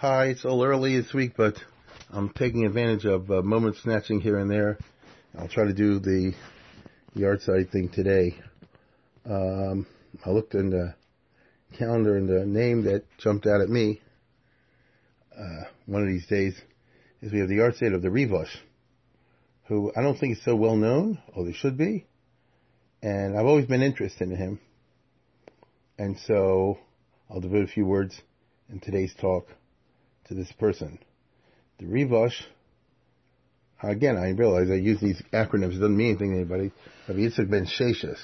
Hi, it's a little early this week, but I'm taking advantage of moment snatching here and there. I'll try to do the yard side thing today. I looked in the calendar and the name that jumped out at me one of these days is we have the yard side of the Rivosh, who I don't think is so well known, or they should be, and I've always been interested in him. And so I'll devote a few words in today's talk to this person. The Rivosh, again, I realize I use these acronyms, it doesn't mean anything to anybody, of Yitzhak ben Sheshes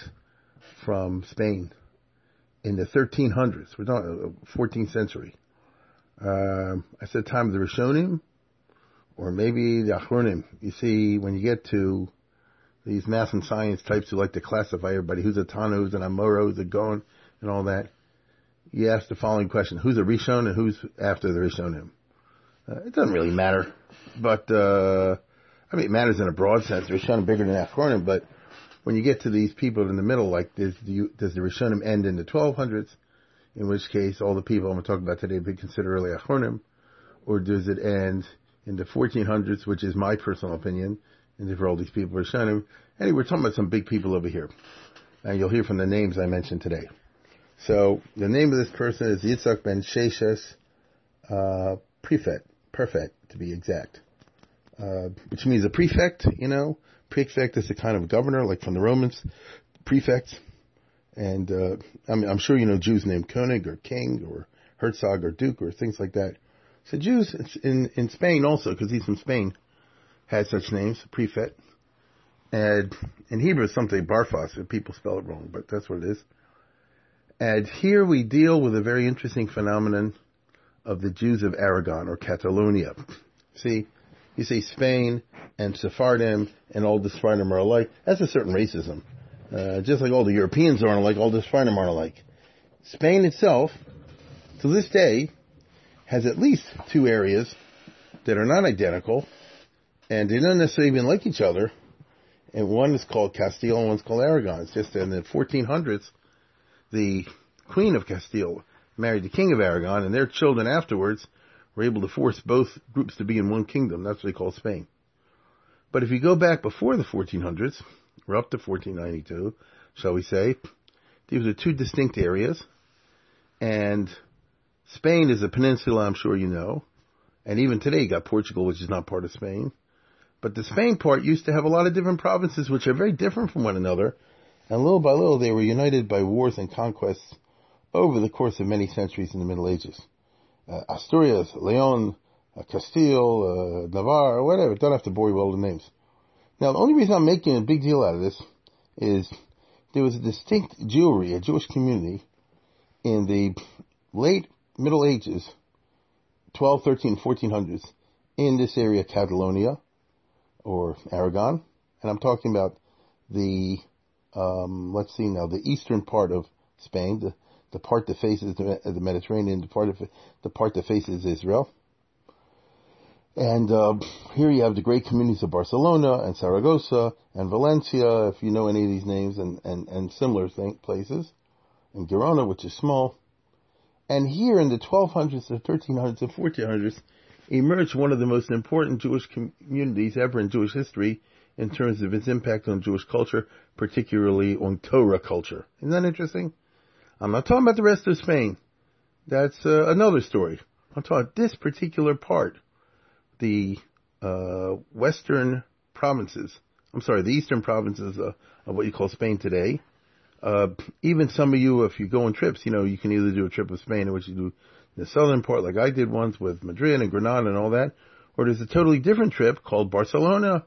from Spain in the 1300s, we're talking 14th century. I said time of the Rishonim, or maybe the Achronim. You see, when you get to these math and science types who like to classify everybody, who's a Tana, who's an Amora, who's a Gaon, and all that, you ask the following question: who's a Rishon and who's after the Rishonim? It doesn't really matter, but I mean, it matters in a broad sense. Rishonim bigger than Achronim, but when you get to these people in the middle, like does the Rishonim end in the 1200s, in which case all the people I'm going to talk about today would be considered early Achronim, or does it end in the 1400s, which is my personal opinion, and for all these people are Rishonim? Anyway, we're talking about some big people over here, and you'll hear from the names I mentioned today. So the name of this person is Yitzhak ben Sheshes, prefect to be exact, which means a prefect. You know, prefect is a kind of governor, like from the Romans, prefects. And I mean, I'm sure you know Jews named Koenig or King or Herzog or Duke or things like that. So Jews in Spain also, because he's from Spain, had such names, prefect. And in Hebrew, it's something Barfas, and people spell it wrong, but that's what it is. And here we deal with a very interesting phenomenon of the Jews of Aragon or Catalonia. See, you see Spain and Sephardim and all the Sephardim are alike. That's a certain racism. Just like all the Europeans aren't alike, all the Sephardim aren't alike. Spain itself, to this day, has at least two areas that are not identical, and they don't necessarily even like each other. And one is called Castile and one's called Aragon. It's just in the 1400s, the Queen of Castile married the King of Aragon, and their children afterwards were able to force both groups to be in one kingdom. That's what they call Spain. But if you go back before the 1400s, we're up to 1492, shall we say, these are two distinct areas, and Spain is a peninsula, I'm sure you know, and even today you got Portugal, which is not part of Spain. But the Spain part used to have a lot of different provinces which are very different from one another, and little by little, they were united by wars and conquests over the course of many centuries in the Middle Ages. Asturias, Leon, Castile, Navarre, whatever. Don't have to bore you with all the names. Now, the only reason I'm making a big deal out of this is there was a distinct Jewry, a Jewish community, in the late Middle Ages, 12, 13, 1400s, in this area, Catalonia, or Aragon. And I'm talking about the let's see now, the eastern part of Spain, the part that faces the Mediterranean, the part that faces Israel. And here you have the great communities of Barcelona and Saragossa and Valencia, if you know any of these names, and similar places, and Girona, which is small. And here in the 1200s, the 1300s, and 1400s, emerged one of the most important Jewish communities ever in Jewish history, in terms of its impact on Jewish culture, particularly on Torah culture. Isn't that interesting? I'm not talking about the rest of Spain. That's another story. I'm talking about this particular part, the the eastern provinces of what you call Spain today. Even some of you, if you go on trips, you know, you can either do a trip of Spain in which you do the southern part, like I did once with Madrid and Granada and all that, or there's a totally different trip called Barcelona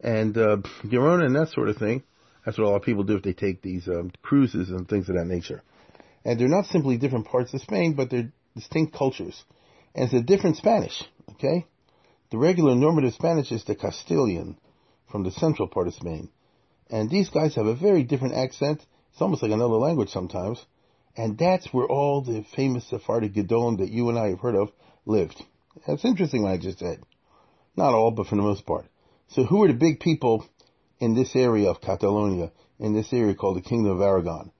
and Girona and that sort of thing. That's what a lot of people do if they take these cruises and things of that nature. And they're not simply different parts of Spain, but they're distinct cultures, and it's a different Spanish, okay? The regular normative Spanish is the Castilian from the central part of Spain. And these guys have a very different accent. It's almost like another language sometimes. And that's where all the famous Sephardic Gedolim that you and I have heard of lived. That's interesting what I just said. Not all, but for the most part. So who are the big people in this area of Catalonia, in this area called the Kingdom of Aragon?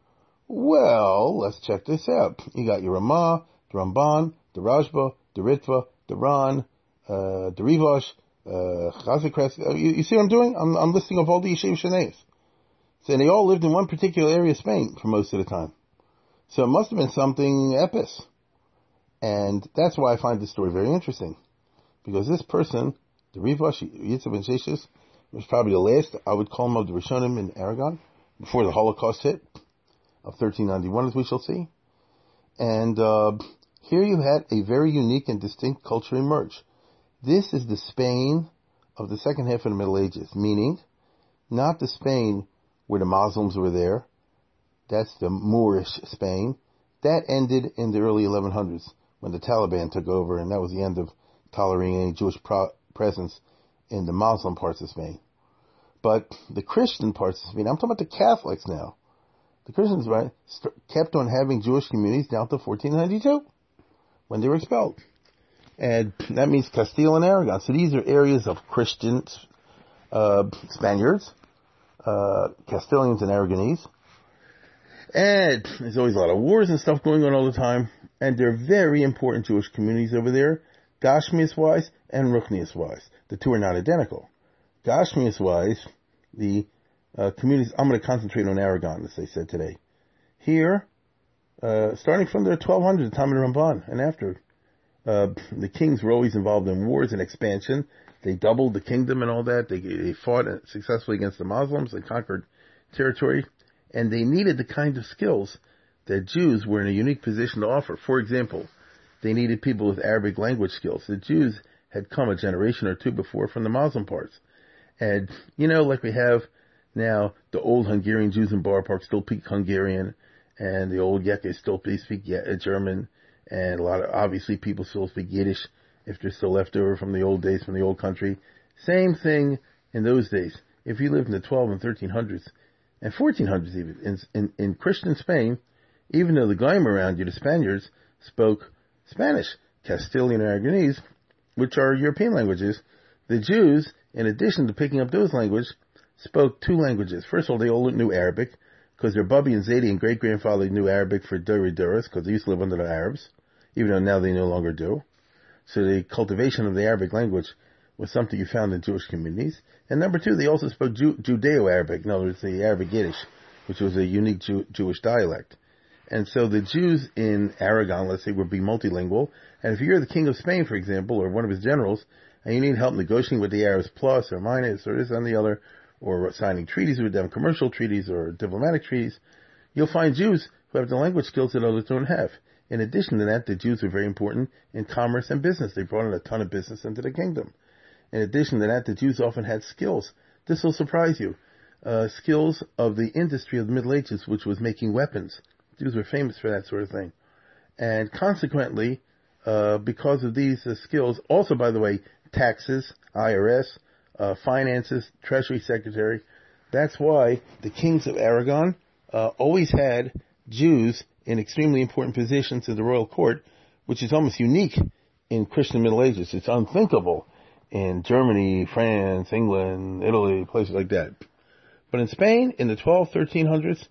Well, let's check this out. You got your Ramah, the Ramban, the Rajba, the Ritva, the Ran, the Rivash, Chazakres. You see what I'm doing? I'm listing up all the Yeshiva Shanaes. So they all lived in one particular area of Spain for most of the time. So it must have been something epic. And that's why I find this story very interesting. Because this person, the Rivash, Yitzhak ben Sheshes, was probably the last, I would call him, of the Rishonim in Aragon, before the Holocaust hit, of 1391, as we shall see. And here you had a very unique and distinct culture emerge. This is the Spain of the second half of the Middle Ages, meaning not the Spain where the Muslims were there. That's the Moorish Spain. That ended in the early 1100s when the Taliban took over, and that was the end of tolerating any Jewish presence in the Muslim parts of Spain. But the Christian parts of Spain, I'm talking about the Catholics now. The Christians, right, kept on having Jewish communities down until 1492 when they were expelled. And that means Castile and Aragon. So these are areas of Christian Spaniards, Castilians and Aragonese. And there's always a lot of wars and stuff going on all the time. And they're very important Jewish communities over there, Gashmias-wise and Ruchnias-wise. The two are not identical. Gashmias-wise, the communities, I'm going to concentrate on Aragon, as they said today. Here, starting from the 1200s, the time of the Ramban, and after, the kings were always involved in wars and expansion. They doubled the kingdom and all that. They fought successfully against the Muslims. They conquered territory. And they needed the kind of skills that Jews were in a unique position to offer. For example, they needed people with Arabic language skills. The Jews had come a generation or two before from the Muslim parts. And, you know, like we have now, the old Hungarian Jews in Bar Park still speak Hungarian, and the old Yekes still speak German. And a lot of, obviously, people still speak Yiddish if they're still left over from the old days, from the old country. Same thing in those days. If you lived in the 12 and 1300s, and 1400s even, in Christian Spain, even though the Goyim around you, the Spaniards, spoke Spanish, Castilian and Aragonese, which are European languages, the Jews, in addition to picking up those languages, spoke two languages. First of all, they all knew Arabic, because their Bubby and Zaidi and great-grandfather knew Arabic for Duri Duras, because they used to live under the Arabs, even though now they no longer do. So the cultivation of the Arabic language was something you found in Jewish communities. And number two, they also spoke Judeo-Arabic, in other words, the Arabic Yiddish, which was a unique Jewish dialect. And so the Jews in Aragon, let's say, would be multilingual. And if you're the king of Spain, for example, or one of his generals, and you need help negotiating with the Arabs plus or minus or this and the other, or signing treaties with them, commercial treaties or diplomatic treaties, you'll find Jews who have the language skills that others don't have. In addition to that, the Jews were very important in commerce and business. They brought in a ton of business into the kingdom. In addition to that, the Jews often had skills. This will surprise you. Skills of the industry of the Middle Ages, which was making weapons. Jews were famous for that sort of thing. And consequently, because of these skills, also, by the way, taxes, IRS, finances, Treasury Secretary. That's why the kings of Aragon always had Jews in extremely important positions in the royal court, which is almost unique in Christian Middle Ages. It's unthinkable in Germany, France, England, Italy, places like that. But in Spain, in the 12, 1300s,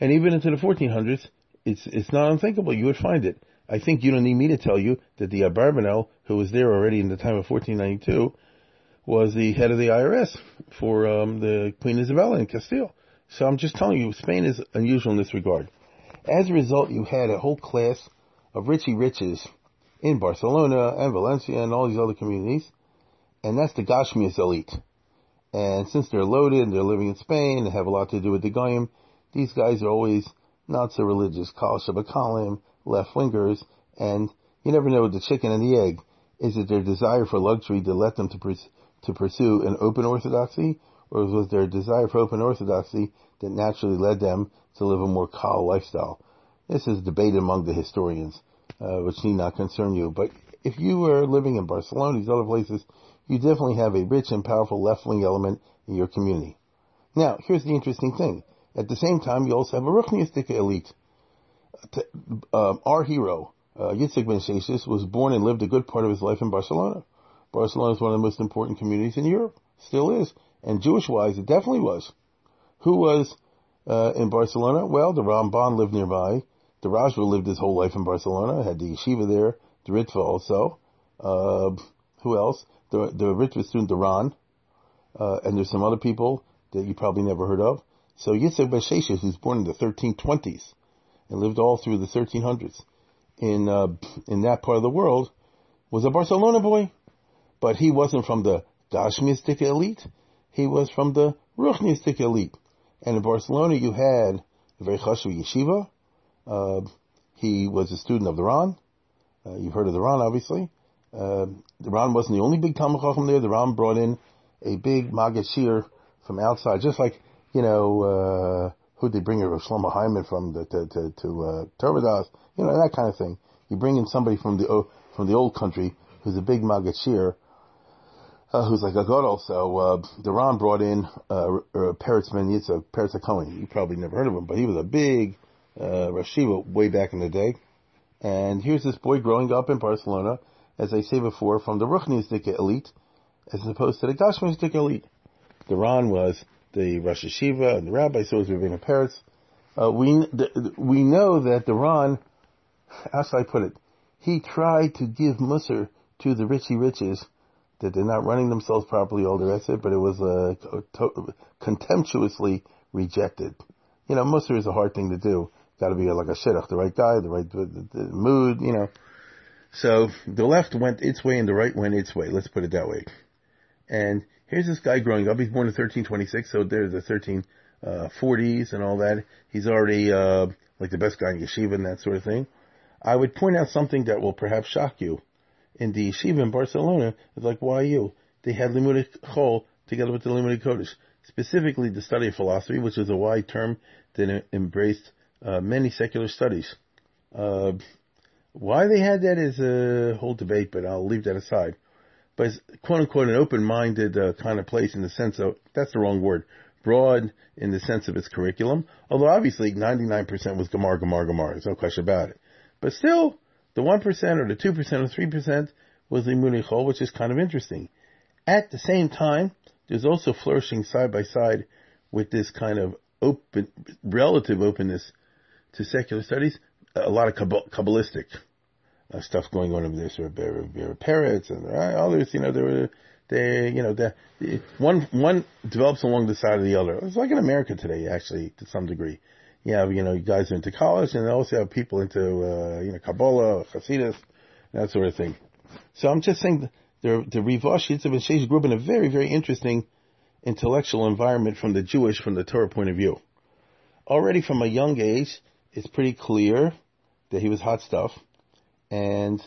and even into the 1400s, it's not unthinkable. You would find it. I think you don't need me to tell you that the Abarbanel, who was there already in the time of 1492, was the head of the IRS for the Queen Isabella in Castile. So I'm just telling you, Spain is unusual in this regard. As a result, you had a whole class of richy riches in Barcelona and Valencia and all these other communities, and that's the Gashmias elite. And since they're loaded and they're living in Spain and have a lot to do with the Goyim, these guys are always not so religious, Kal Shabakalim, left-wingers, and you never know the chicken and the egg. Is it their desire for luxury that led them to pursue an open orthodoxy, or was their desire for open orthodoxy that naturally led them to live a more Kal lifestyle? This is debated among the historians. which need not concern you. But if you were living in Barcelona, these other places, you definitely have a rich and powerful left-wing element in your community. Now, here's the interesting thing. At the same time, you also have a Ruchniastika elite. Our hero, Yitzhak Ben Sheshes, was born and lived a good part of his life in Barcelona. Barcelona is one of the most important communities in Europe. Still is. And Jewish-wise, it definitely was. Who was in Barcelona? Well, the Ramban lived nearby. The Rashba lived his whole life in Barcelona. Had the yeshiva there. The Ritva also. Who else? The Ritva student, the Ran. And there's some other people that you probably never heard of. So Yitzhak Ben Sheshes, who's born in the 1320s and lived all through the 1300s in that part of the world, was a Barcelona boy. But he wasn't from the Dashmiastika elite. He was from the Ruchniastika elite. And in Barcelona, you had a very chashuv yeshiva. He was a student of the Ran. You've heard of the Ran, obviously. The Ran wasn't the only big Talmid Chacham there. The Ran brought in a big Maggid Shir from outside, just like, you know, who'd they bring in? Rav Shlomo Hyman from the, to Tervadas, you know, that kind of thing. You bring in somebody from the old country who's a big Maggid Shir, who's like a gadol. So the Ran brought in Peretz Ben Yitzchak, Peretz HaKohen. You probably never heard of him, but he was a big Rosh Yeshiva way back in the day. And here's this boy growing up in Barcelona, as I say before, from the Ruchniastika elite, as opposed to the Dashmiastika elite. The Ran was the Rosh Yeshiva and the rabbi, so was Ravina Peretz. We know that the Ran, how should I put it, he tried to give Musar to the Richie Riches, that they're not running themselves properly, all the rest of it, but it was contemptuously rejected. You know, Musar is a hard thing to do. Got to be like a shidduch, the right guy, the right the mood, you know. So the left went its way and the right went its way. Let's put it that way. And here's this guy growing up. He's born in 1326, so there's the 1340s and all that. He's already like the best guy in yeshiva and that sort of thing. I would point out something that will perhaps shock you. In the yeshiva in Barcelona, it's like YU. They had Limud Chol together with the Limud Kodesh, specifically the study of philosophy, which is a wide term that embraced many secular studies. Why they had that is a whole debate, but I'll leave that aside. But it's quote-unquote an open-minded kind of place in the sense of, that's the wrong word, broad in the sense of its curriculum, although obviously 99% was Gemara, there's no question about it. But still, the 1% or the 2% or 3% was the Limud Chol, which is kind of interesting. At the same time, there's also flourishing side by side with this kind of open, relative openness to secular studies, a lot of Kabbalistic stuff going on over there. So there were parrots and others, you know, one develops along the side of the other. It's like in America today, actually, to some degree. You have, you know, you guys are into college, and they also have people into, you know, Kabbalah, Hasidus, that sort of thing. So I'm just saying the Rivash Yitzhak Ben Sheshes grew up in a very, very interesting intellectual environment from the Torah point of view. Already from a young age, it's pretty clear that he was hot stuff, and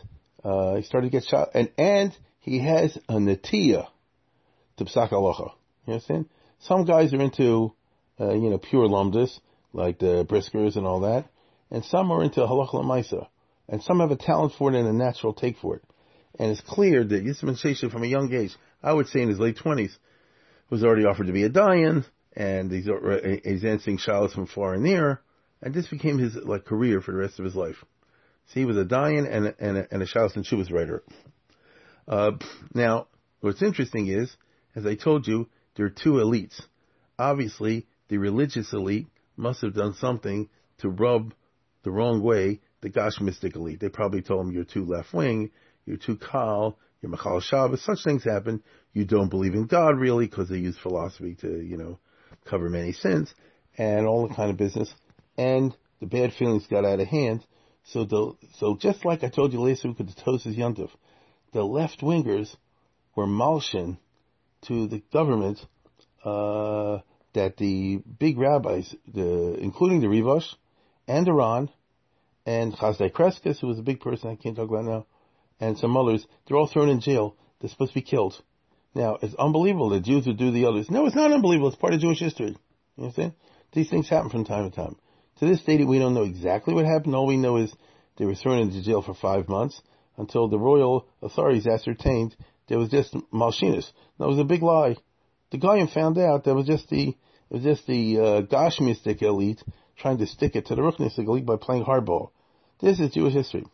he started to get shot, and he has a netiya to psak halacha. You understand? Some guys are into, you know, pure lumdus, like the Briskers and all that, and some are into halacha l'maisa, and some have a talent for it and a natural take for it. And it's clear that Yitzhak Ben Sheshes, from a young age, I would say in his late 20s, was already offered to be a dayan, and he's answering shilas from far and near, and this became his like career for the rest of his life. So he was a dayan and a shilas and shuvas writer. Now, what's interesting is, as I told you, there are two elites. Obviously, the religious elite must have done something to rub the wrong way the Gashmistic elite. They probably told him, you're too left-wing, you're too Kal, you're Machal Shabbos, such things happen. You don't believe in God, really, because they use philosophy to, you know, cover many sins, and all the kind of business. And the bad feelings got out of hand. So just like I told you last week with the Tosas Yontif, the left-wingers were malshin to the government, that the big rabbis, including the Rivash and the Ran, and Chazdei Kreskes, who was a big person I can't talk about now, and some others, they're all thrown in jail. They're supposed to be killed. Now, it's unbelievable that Jews would do the others. No, it's not unbelievable. It's part of Jewish history. You understand? These things happen from time to time. To this day, we don't know exactly what happened. All we know is They were thrown into jail for 5 months until the royal authorities ascertained there was just Malshinus. That was a big lie. The Goyim found out that it was just the Gashmistic elite trying to stick it to the Ruchnistic elite by playing hardball. This is Jewish history.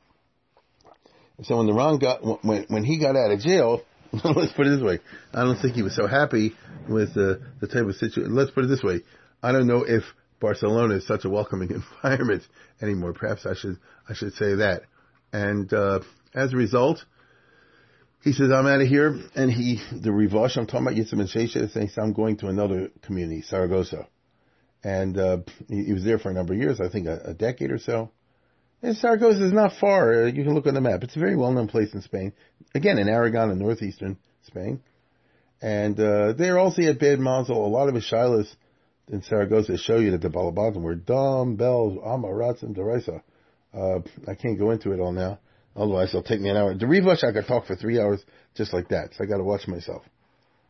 And so when the Ron got out of jail, let's put it this way, I don't think he was so happy with the type of situation. Let's put it this way, I don't know if Barcelona is such a welcoming environment anymore. Perhaps I should say that. And as a result, he says, I'm out of here. And the Rivosh, I'm talking about Yitzhak Ben Sheshet, saying, I'm going to another community, Saragossa. And he was there for a number of years, I think a decade or so. And Saragossa is not far. You can look on the map. It's a very well-known place in Spain. Again, in Aragon and northeastern Spain. And there also at Beit Mazel, a lot of his shilas in Saragossa show you that the Balabazim were dumbbells, amarats, and derisa. I can't go into it all now. Otherwise, it'll take me an hour. The Rivosh, I could talk for 3 hours just like that, so I got to watch myself.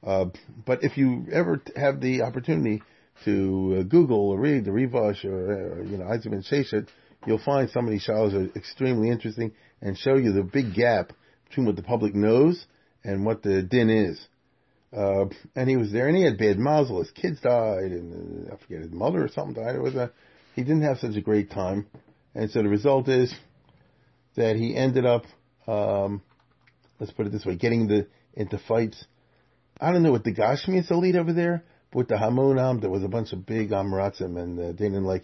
But if you ever have the opportunity to Google or read the Rivosh or Yitzhak Ben Sheshet, you'll find some of these shilas are extremely interesting and show you the big gap between what the public knows and what the din is. And he was there, and he had bad mazel. His kids died, and I forget, his mother or something died. He didn't have such a great time. And so the result is that he ended up, let's put it this way, getting into fights. I don't know what the Gashmias elite over there, but with the Hamonam, there was a bunch of big Amratzim, and they didn't like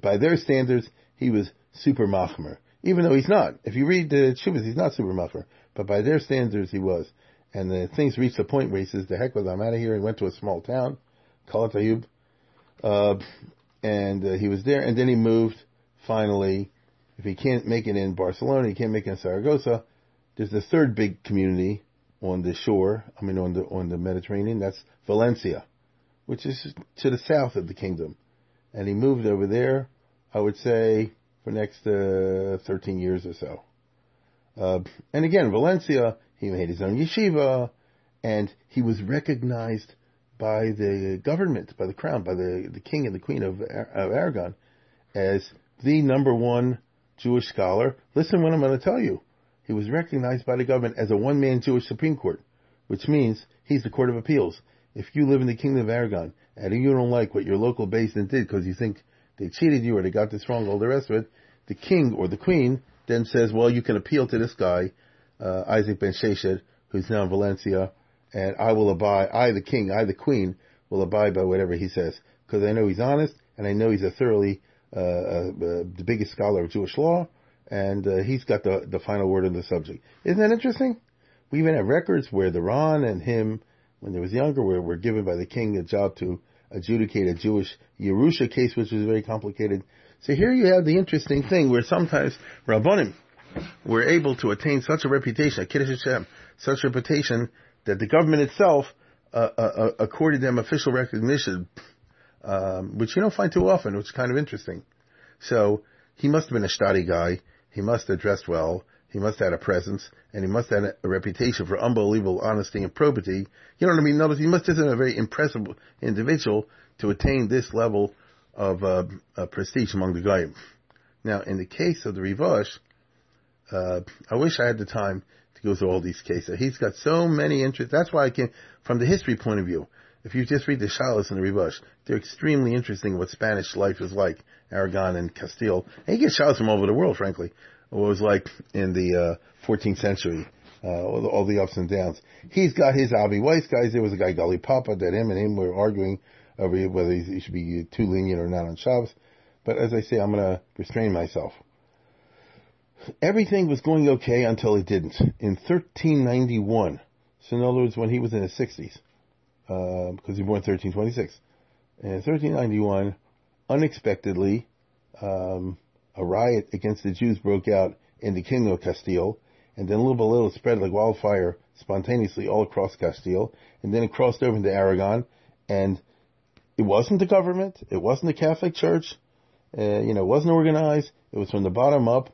by their standards, he was super machmer. Even though he's not. If you read the Tshuvas, he's not super machmer. But by their standards, he was. And the things reached a point where he says, the heck with it, I'm out of here. He went to a small town, Kalat Ayub, and he was there. And then he moved, finally, if he can't make it in Barcelona, he can't make it in Saragossa, there's the third big community on the shore, on the Mediterranean, that's Valencia, which is to the south of the kingdom. And he moved over there, I would say, for the next 13 years or so. And again, Valencia, he made his own yeshiva, and he was recognized by the government, by the crown, by the king and the queen of Aragon, as the number one Jewish scholar. Listen what I'm going to tell you. He was recognized by the government as a one-man Jewish Supreme Court, which means he's the Court of Appeals. If you live in the Kingdom of Aragon, and you don't like what your local basin did because you think they cheated you or they got this wrong, all the rest of it, the king or the queen then says, well, you can appeal to this guy, Isaac Ben Sheshet, who's now in Valencia, and I will abide, I the king, I the queen, will abide by whatever he says, because I know he's honest, and I know he's a thoroughly, the biggest scholar of Jewish law, and he's got the final word on the subject. Isn't that interesting? We even have records where the Ron and him, when they was younger, were given by the king a job to adjudicate a Jewish Yerusha case, which was very complicated. So here you have the interesting thing where sometimes Rabbanim were able to attain such a reputation, a Kiddush Hashem, such a reputation that the government itself accorded them official recognition, which you don't find too often, which is kind of interesting. So he must have been a shtadi guy. He must have dressed well. He must have had a presence, and he must have had a reputation for unbelievable honesty and probity. You know what I mean? Notice he must have been a very impressive individual to attain this level of prestige among the Goyim. Now, in the case of the Rivosh, I wish I had the time to go through all these cases. He's got so many interests. That's why I can, from the history point of view, if you just read the Shalos and the Rivosh, they're extremely interesting what Spanish life is like, Aragon and Castile. And you get Shalos from all over the world, frankly. What it was like in the 14th century, all the ups and downs. He's got his Avi Weiss guys. There was a guy, Gali Papa, that him and him were arguing over whether he should be too lenient or not on Shabbos. But as I say, I'm going to restrain myself. Everything was going okay until it didn't. In 1391, so in other words, when he was in his 60s, because he was born in 1326. In 1391, unexpectedly, a riot against the Jews broke out in the Kingdom of Castile, and then little by little it spread like wildfire spontaneously all across Castile, and then it crossed over into Aragon, and it wasn't the government, it wasn't the Catholic Church, it wasn't organized, it was from the bottom up,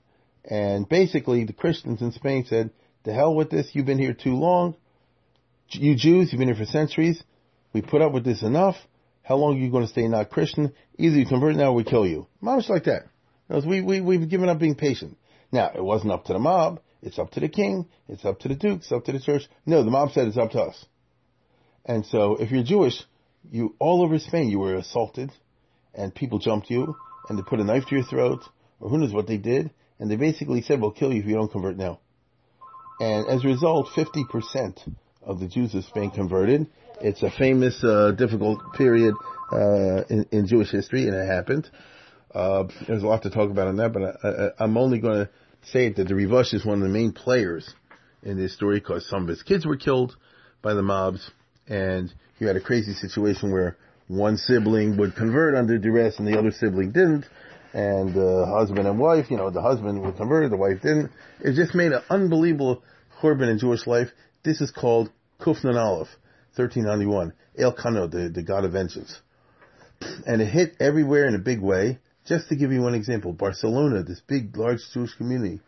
and basically the Christians in Spain said, to hell with this, you've been here too long, you Jews, you've been here for centuries, we put up with this enough, how long are you going to stay not Christian? Either you convert now or we kill you. Much like that. Because we've given up being patient. Now, it wasn't up to the mob. It's up to the king. It's up to the dukes. It's up to the church. No, the mob said it's up to us. And so if you're Jewish, you all over Spain, you were assaulted, and people jumped you, and they put a knife to your throat, or who knows what they did, and they basically said, we'll kill you if you don't convert now. And as a result, 50% of the Jews of Spain converted. It's a famous, difficult period in Jewish history, and it happened. There's a lot to talk about on that, but I'm only going to say that the Rivash is one of the main players in this story, because some of his kids were killed by the mobs, and you had a crazy situation where one sibling would convert under duress and the other sibling didn't, and the husband and wife, you know, the husband would convert, the wife didn't. It just made an unbelievable korban in Jewish life. This is called Kuf Nun Aleph, 1391, Elkanah, the god of vengeance. And it hit everywhere in a big way. Just to give you one example, Barcelona, this big, large Jewish community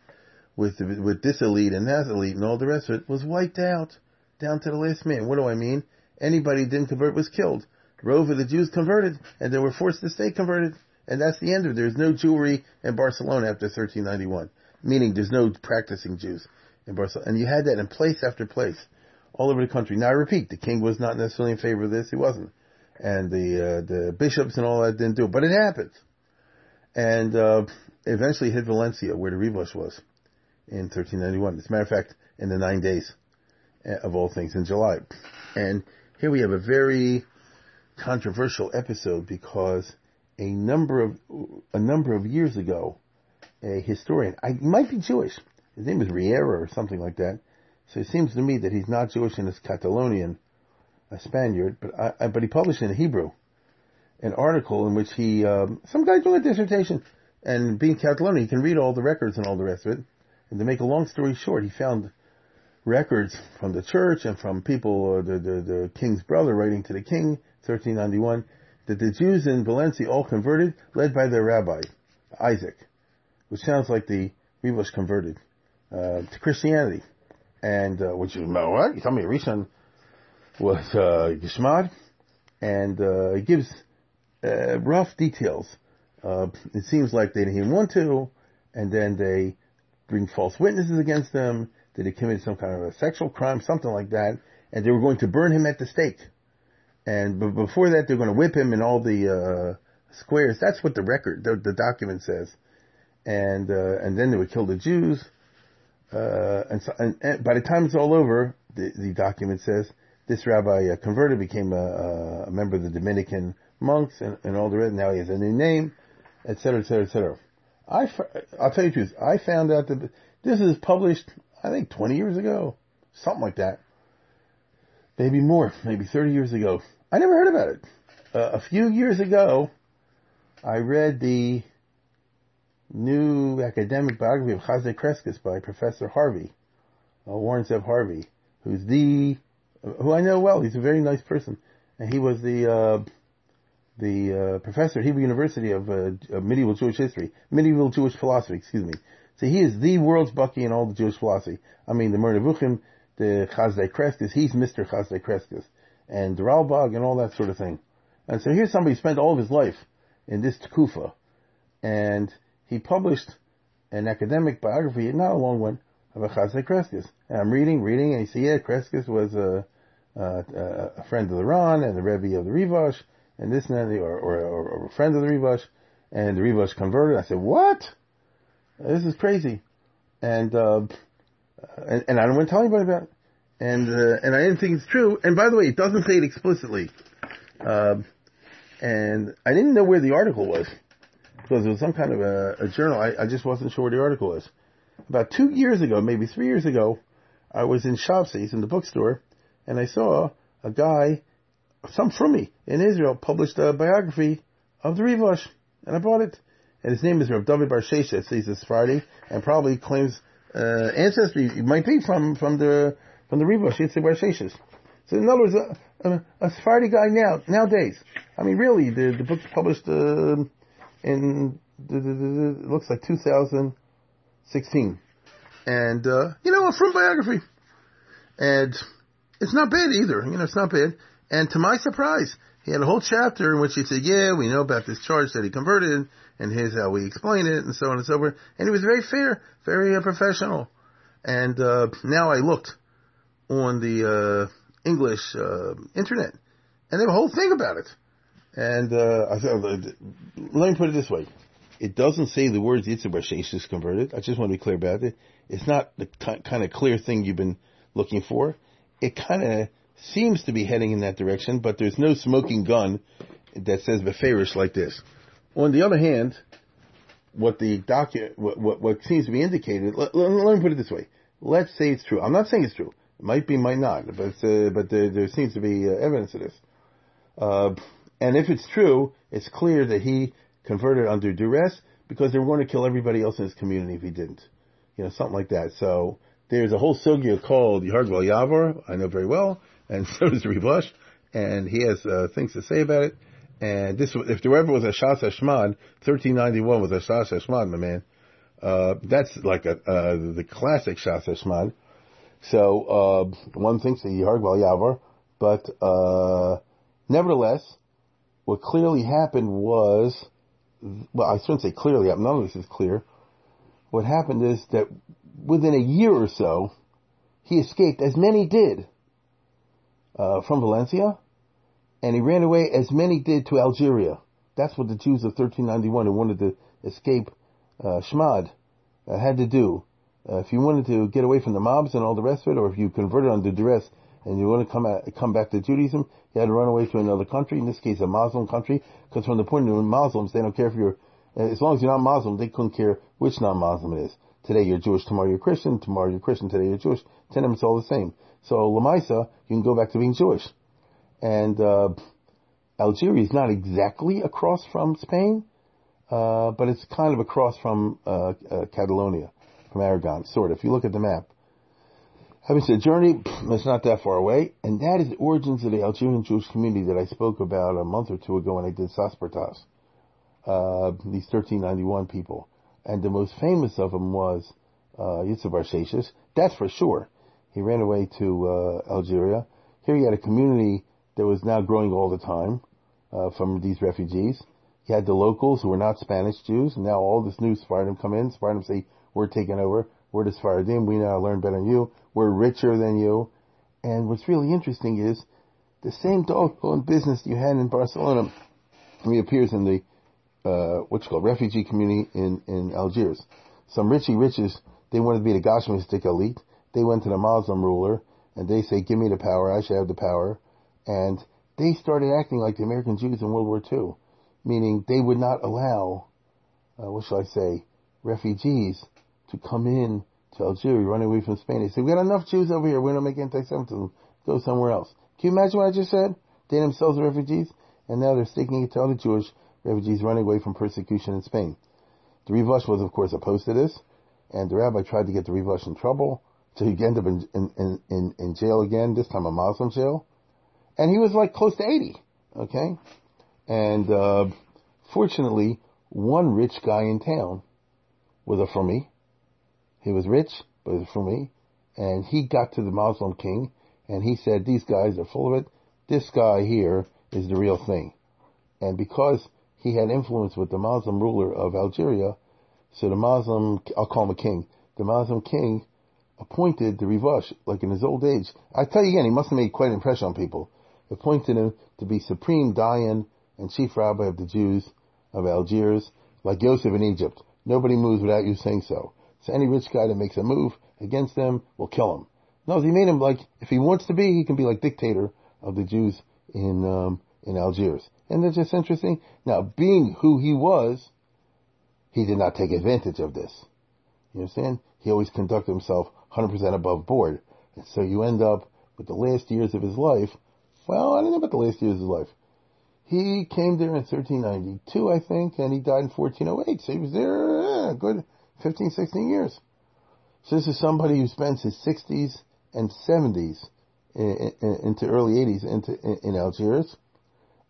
with this elite and that elite and all the rest of it, was wiped out down to the last man. What do I mean? Anybody who didn't convert was killed. Rove of the Jews converted, and they were forced to stay converted. And that's the end of it. There's no Jewry in Barcelona after 1391, meaning there's no practicing Jews in Barcelona. And you had that in place after place all over the country. Now, I repeat, the king was not necessarily in favor of this. He wasn't. And the bishops and all that didn't do it. But it happened. And eventually hit Valencia, where the Rivash was, in 1391. As a matter of fact, in the 9 days, of all things, in July. And here we have a very controversial episode, because a number of years ago, a historian, he might be Jewish, his name is Riera or something like that, so it seems to me that he's not Jewish and is Catalonian, a Spaniard, but he published in Hebrew an article in which he, some guy doing a dissertation, and being Catalonian, he can read all the records and all the rest of it, and to make a long story short, he found records from the church and from people, the king's brother writing to the king, 1391, that the Jews in Valencia all converted, led by their rabbi, Isaac, which sounds like the Rivash converted to Christianity. And, which is, what? You tell me Rishon was Gishmad, and it gives rough details. It seems like they didn't even want to, and then they bring false witnesses against them, that he committed some kind of a sexual crime, something like that, and they were going to burn him at the stake. And before that, they're going to whip him in all the squares. That's what the record, the document says. And then they would kill the Jews. And by the time it's all over, the document says, this rabbi converted, became a member of the Dominican monks, and all the rest. Now he has a new name, etc., etc., etc. I'll tell you the truth. I found out that this is published, I think, 20 years ago, something like that. Maybe more, maybe 30 years ago. I never heard about it. A few years ago, I read the new academic biography of Chazde Kreskes by Professor Harvey, Warren Zev Harvey, who I know well. He's a very nice person. And he was the professor at Hebrew University of medieval Jewish history, medieval Jewish philosophy, excuse me. So he is the world's Bucky in all the Jewish philosophy. I mean, the Murnevuchim, the Chasdei Kreskes, he's Mr. Chasdei Kreskes, and the Ralbag and all that sort of thing. And so here's somebody who spent all of his life in this Tekufa, and he published an academic biography, not a long one, of a Chasdei Kreskes. And I'm reading, and you see, yeah, Kreskes was a friend of the Ran and the Rebbe of the Rivash, and this and that, or a friend of the Rivash, and the Rivash converted. I said, what? This is crazy. And I don't want to tell anybody about it. And I didn't think it's true. And by the way, it doesn't say it explicitly. And I didn't know where the article was, because it was some kind of a journal. I just wasn't sure where the article was. About 2 years ago, maybe 3 years ago, I was in Shopsies, in the bookstore, and I saw a guy, some Frumi in Israel, published a biography of the Rivash, and I bought it. And his name is Rav David Bar Sheshet. He's a Sephardi, and probably claims ancestry. It might be from the Rivash, Yitzhak Bar Sheshet. So in other words, a Sephardi guy nowadays. I mean, really, the book's published in it looks like 2016, and a Frum biography, and it's not bad either. You know, it's not bad. And to my surprise, he had a whole chapter in which he said, yeah, we know about this charge that he converted, and here's how we explain it, and so on and so forth. And he was very fair, very professional. And now I looked on the English internet, and they have a whole thing about it. And I thought, let me put it this way. It doesn't say the words Yitzhak Rashesh is converted. I just want to be clear about it. It's not the kind of clear thing you've been looking for. It kind of seems to be heading in that direction, but there's no smoking gun that says Beferish like this. On the other hand, what seems to be indicated, let me put it this way. Let's say it's true. I'm not saying it's true. It might be, might not, but there seems to be evidence of this. And if it's true, it's clear that he converted under duress because they were going to kill everybody else in his community if he didn't. You know, something like that. So there's a whole sugya called Yehargval Yavor, I know very well, and so does Reb Lush, and he has things to say about it. And this, if there ever was a Shas Hashmad, 1391 was a Shas Hashmad, my man. That's like the classic Shas Hashmad. So one thinks that Yehargval Yavor, but nevertheless, what clearly happened was, well, I shouldn't say clearly, none of this is clear. What happened is that within a year or so, he escaped, as many did, from Valencia, and he ran away, as many did, to Algeria. That's what the Jews of 1391 who wanted to escape Shmad had to do. If you wanted to get away from the mobs and all the rest of it, or if you converted under duress and you want to come back to Judaism, you had to run away to another country, in this case a Muslim country, because from the point of view of Muslims, they don't care if you're, as long as you're not Muslim, they couldn't care which non-Muslim it is. Today you're Jewish, tomorrow you're Christian, today you're Jewish. To them it's all the same. So Lamaisa, you can go back to being Jewish. And Algeria is not exactly across from Spain, but it's kind of across from Catalonia, from Aragon, sort of, if you look at the map. Having said journey, it's not that far away, and that is the origins of the Algerian Jewish community that I spoke about a month or two ago when I did Saspartas, these 1391 people. And the most famous of them was Yitzhak Barshashis. That's for sure. He ran away to Algeria. Here he had a community that was now growing all the time from these refugees. He had the locals who were not Spanish Jews, and now all this new Sephardim come in. Sephardim say, we're taking over. We're the Sephardim. We now learn better than you. We're richer than you. And what's really interesting is the same doggone business you had in Barcelona reappears in the refugee community in Algiers. Some richy riches, they wanted to be the Gashmistic elite. They went to the Muslim ruler, and they say, give me the power, I should have the power. And they started acting like the American Jews in World War II, meaning they would not allow, refugees to come in to Algeria, running away from Spain. They said, we got enough Jews over here, we don't make anti-Semitism, go somewhere else. Can you imagine what I just said? They themselves are refugees, and now they're sticking it to other Jewish refugees running away from persecution in Spain. The Reb Lush was, of course, opposed to this, and the rabbi tried to get the Reb Lush in trouble, so he ended up in jail again, this time a Muslim jail. And he was, close to 80, okay? And fortunately, one rich guy in town was a Furmi. He was rich, but he was a Furmi. And he got to the Muslim king, and he said, these guys are full of it. This guy here is the real thing. And because he had influence with the Muslim ruler of Algeria, so the Muslim, I'll call him a king, the Muslim king appointed the Reb Lush, in his old age. I tell you again, he must have made quite an impression on people. Appointed him to be supreme dayan and chief rabbi of the Jews of Algiers, like Yosef in Egypt. Nobody moves without you saying so. So any rich guy that makes a move against them will kill him. No, he made him if he wants to be, he can be dictator of the Jews in Algiers. And that's just interesting. Now, being who he was, he did not take advantage of this. You understand? He always conducted himself 100% above board. And so you end up with the last years of his life. Well, I don't know about the last years of his life. He came there in 1392, I think, and he died in 1408. So he was there a good 15, 16 years. So this is somebody who spends his 60s and 70s into early 80s in Algiers.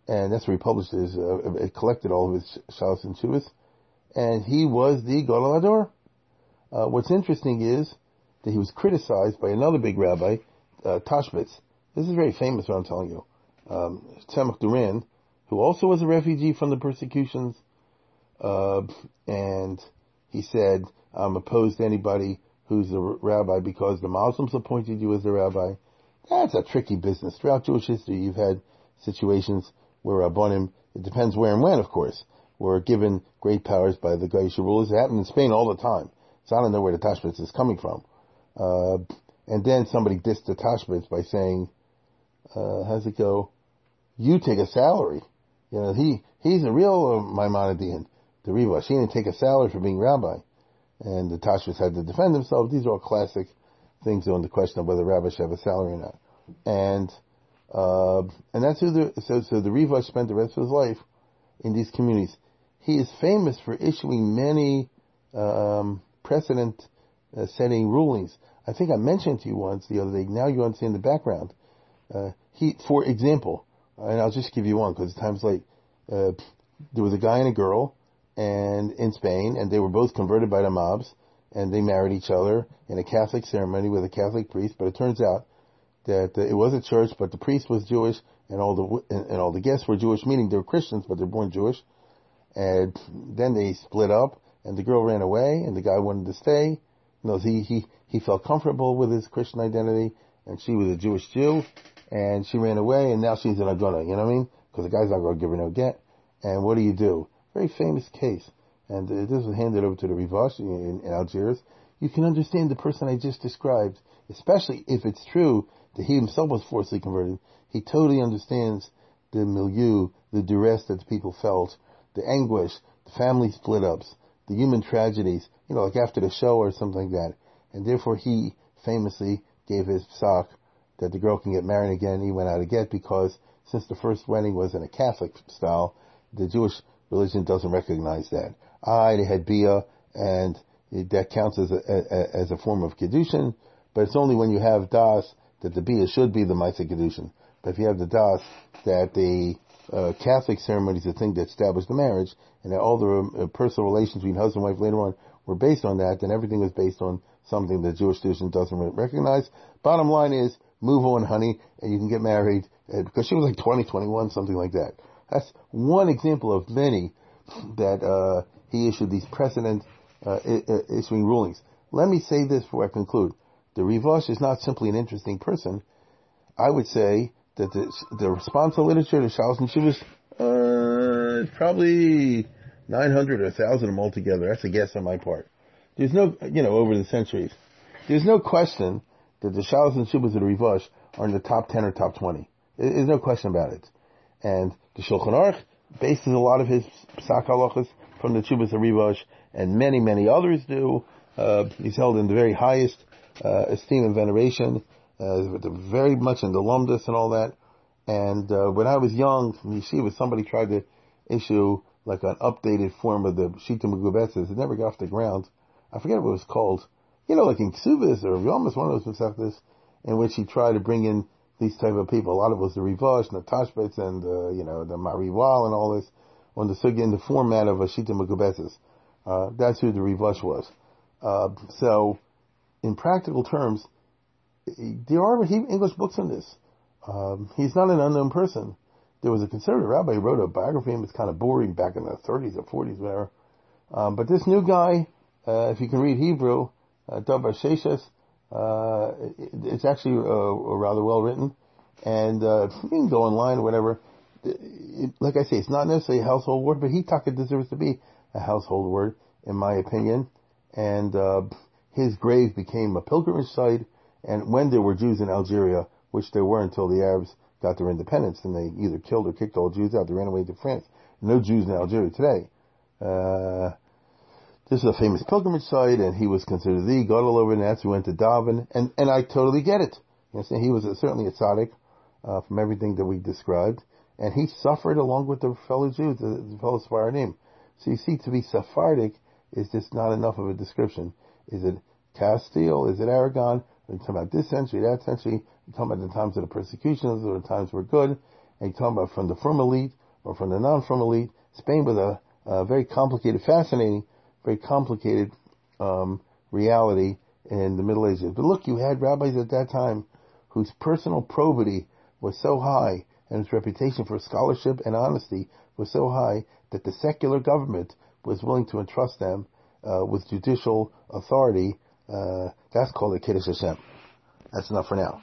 And that's where he published his, it collected all of his Shalos and Tshuvos. And he was the Gadol Hador. What's interesting is that he was criticized by another big rabbi, Tashbitz. This is very famous, what I'm telling you. Temach Duran, who also was a refugee from the persecutions, and he said, I'm opposed to anybody who's a rabbi because the Muslims appointed you as a rabbi. That's a tricky business. Throughout Jewish history, you've had situations where Rabbonim, it depends where and when, of course, were given great powers by the Gaisha rulers. It happened in Spain all the time. So I don't know where the Tashbitz is coming from. And then somebody dissed the Tashbitz by saying, how's it go? You take a salary. You know, he's a real Maimonidean. The Riva, she didn't take a salary for being rabbi. And the Tashbitz had to defend himself. These are all classic things on the question of whether rabbis should have a salary or not. And that's who so the Riva spent the rest of his life in these communities. He is famous for issuing many, precedent setting rulings. I think I mentioned to you once the other day, now you understand the background. He, for example, and I'll just give you one because the time's late, there was a guy and a girl and in Spain, and they were both converted by the mobs, and they married each other in a Catholic ceremony with a Catholic priest, but it turns out that it was a church, but the priest was Jewish, and all the guests were Jewish, meaning they were Christians, but they're born Jewish. And then they split up, and the girl ran away, and the guy wanted to stay. You know, he felt comfortable with his Christian identity, and she was a Jewish Jew, and she ran away, and now she's an Agona, you know what I mean? Because the guy's not going to give her no get. And what do you do? Very famous case. And this was handed over to the Rivash in Algiers. You can understand the person I just described, especially if it's true that he himself was forcibly converted. He totally understands the milieu, the duress that the people felt, the anguish, the family split-ups, the human tragedies, you know, like after the show or something like that. And therefore he famously gave his psak that the girl can get married again. He went out to get, because since the first wedding was in a Catholic style, the Jewish religion doesn't recognize that. They had bia, and that counts as a form of kedushin, but it's only when you have das that the bia should be the ma'aseh kedushin. But if you have the das, that the Catholic ceremony is the thing that established the marriage, and that all the personal relations between husband and wife later on were based on that, then everything was based on something the Jewish tradition doesn't recognize. Bottom line is, move on, honey, and you can get married, because she was like 20, 21, something like that. That's one example of many that he issued these precedent issuing rulings. Let me say this before I conclude. The Rivash is not simply an interesting person. I would say that the responsa literature, the Shalos and Shuvos, probably 900 or 1,000 of them altogether. That's a guess on my part. There's no, over the centuries, there's no question that the Shalos and Shuvos of the Rivash are in the top 10 or top 20. There's no question about it. And the Shulchan Aruch bases a lot of his psak halachas from the Tshuvas of Rivash, and many, many others do. He's held in the very highest esteem and veneration, very much in the Lumdus and all that. And when I was young in yeshiva, somebody tried to issue like an updated form of the Shita Megubetzes. It never got off the ground. I forget what it was called. Like in Ksubis or Yomas, one of those Mesechtas, in which he tried to bring in these type of people. A lot of it was the Rivash and the Tashbetz and, the Mariwal and all this on the sugya in the format of a Shita Megubetzes. That's who the Rivash was. So, in practical terms, there are English books on this. He's not an unknown person. There was a conservative rabbi who wrote a biography of him. It's kind of boring, back in the 30s or 40s, whatever. But this new guy, if you can read Hebrew, Davar Sheshes, it's actually rather well written, and you can go online or whatever. Like I say, it's not necessarily a household word, but Hitaka deserves to be a household word, in my opinion. And his grave became a pilgrimage site, and when there were Jews in Algeria, which there were until the Arabs got their independence, and they either killed or kicked all Jews out, they ran away to France. No Jews in Algeria today. This is a famous pilgrimage site, and he was considered the gadol over it, and that's who went to Davin, and I totally get it. He was certainly a tzaddik, from everything that we described, and he suffered along with the fellow Jews, the fellow Sephardim. So you see, to be Sephardic is just not enough of a description. Is it Castile? Is it Aragon? Are you talking about this century, that century? You're talking about the times of the persecutions, or the times were good? And you're talking about from the firm elite, or from the non-firm elite? Spain was a very complicated, fascinating, very complicated reality in the Middle Ages. But look, you had rabbis at that time whose personal probity was so high and its reputation for scholarship and honesty was so high that the secular government was willing to entrust them with judicial authority. That's called a Kiddush Hashem. That's enough for now.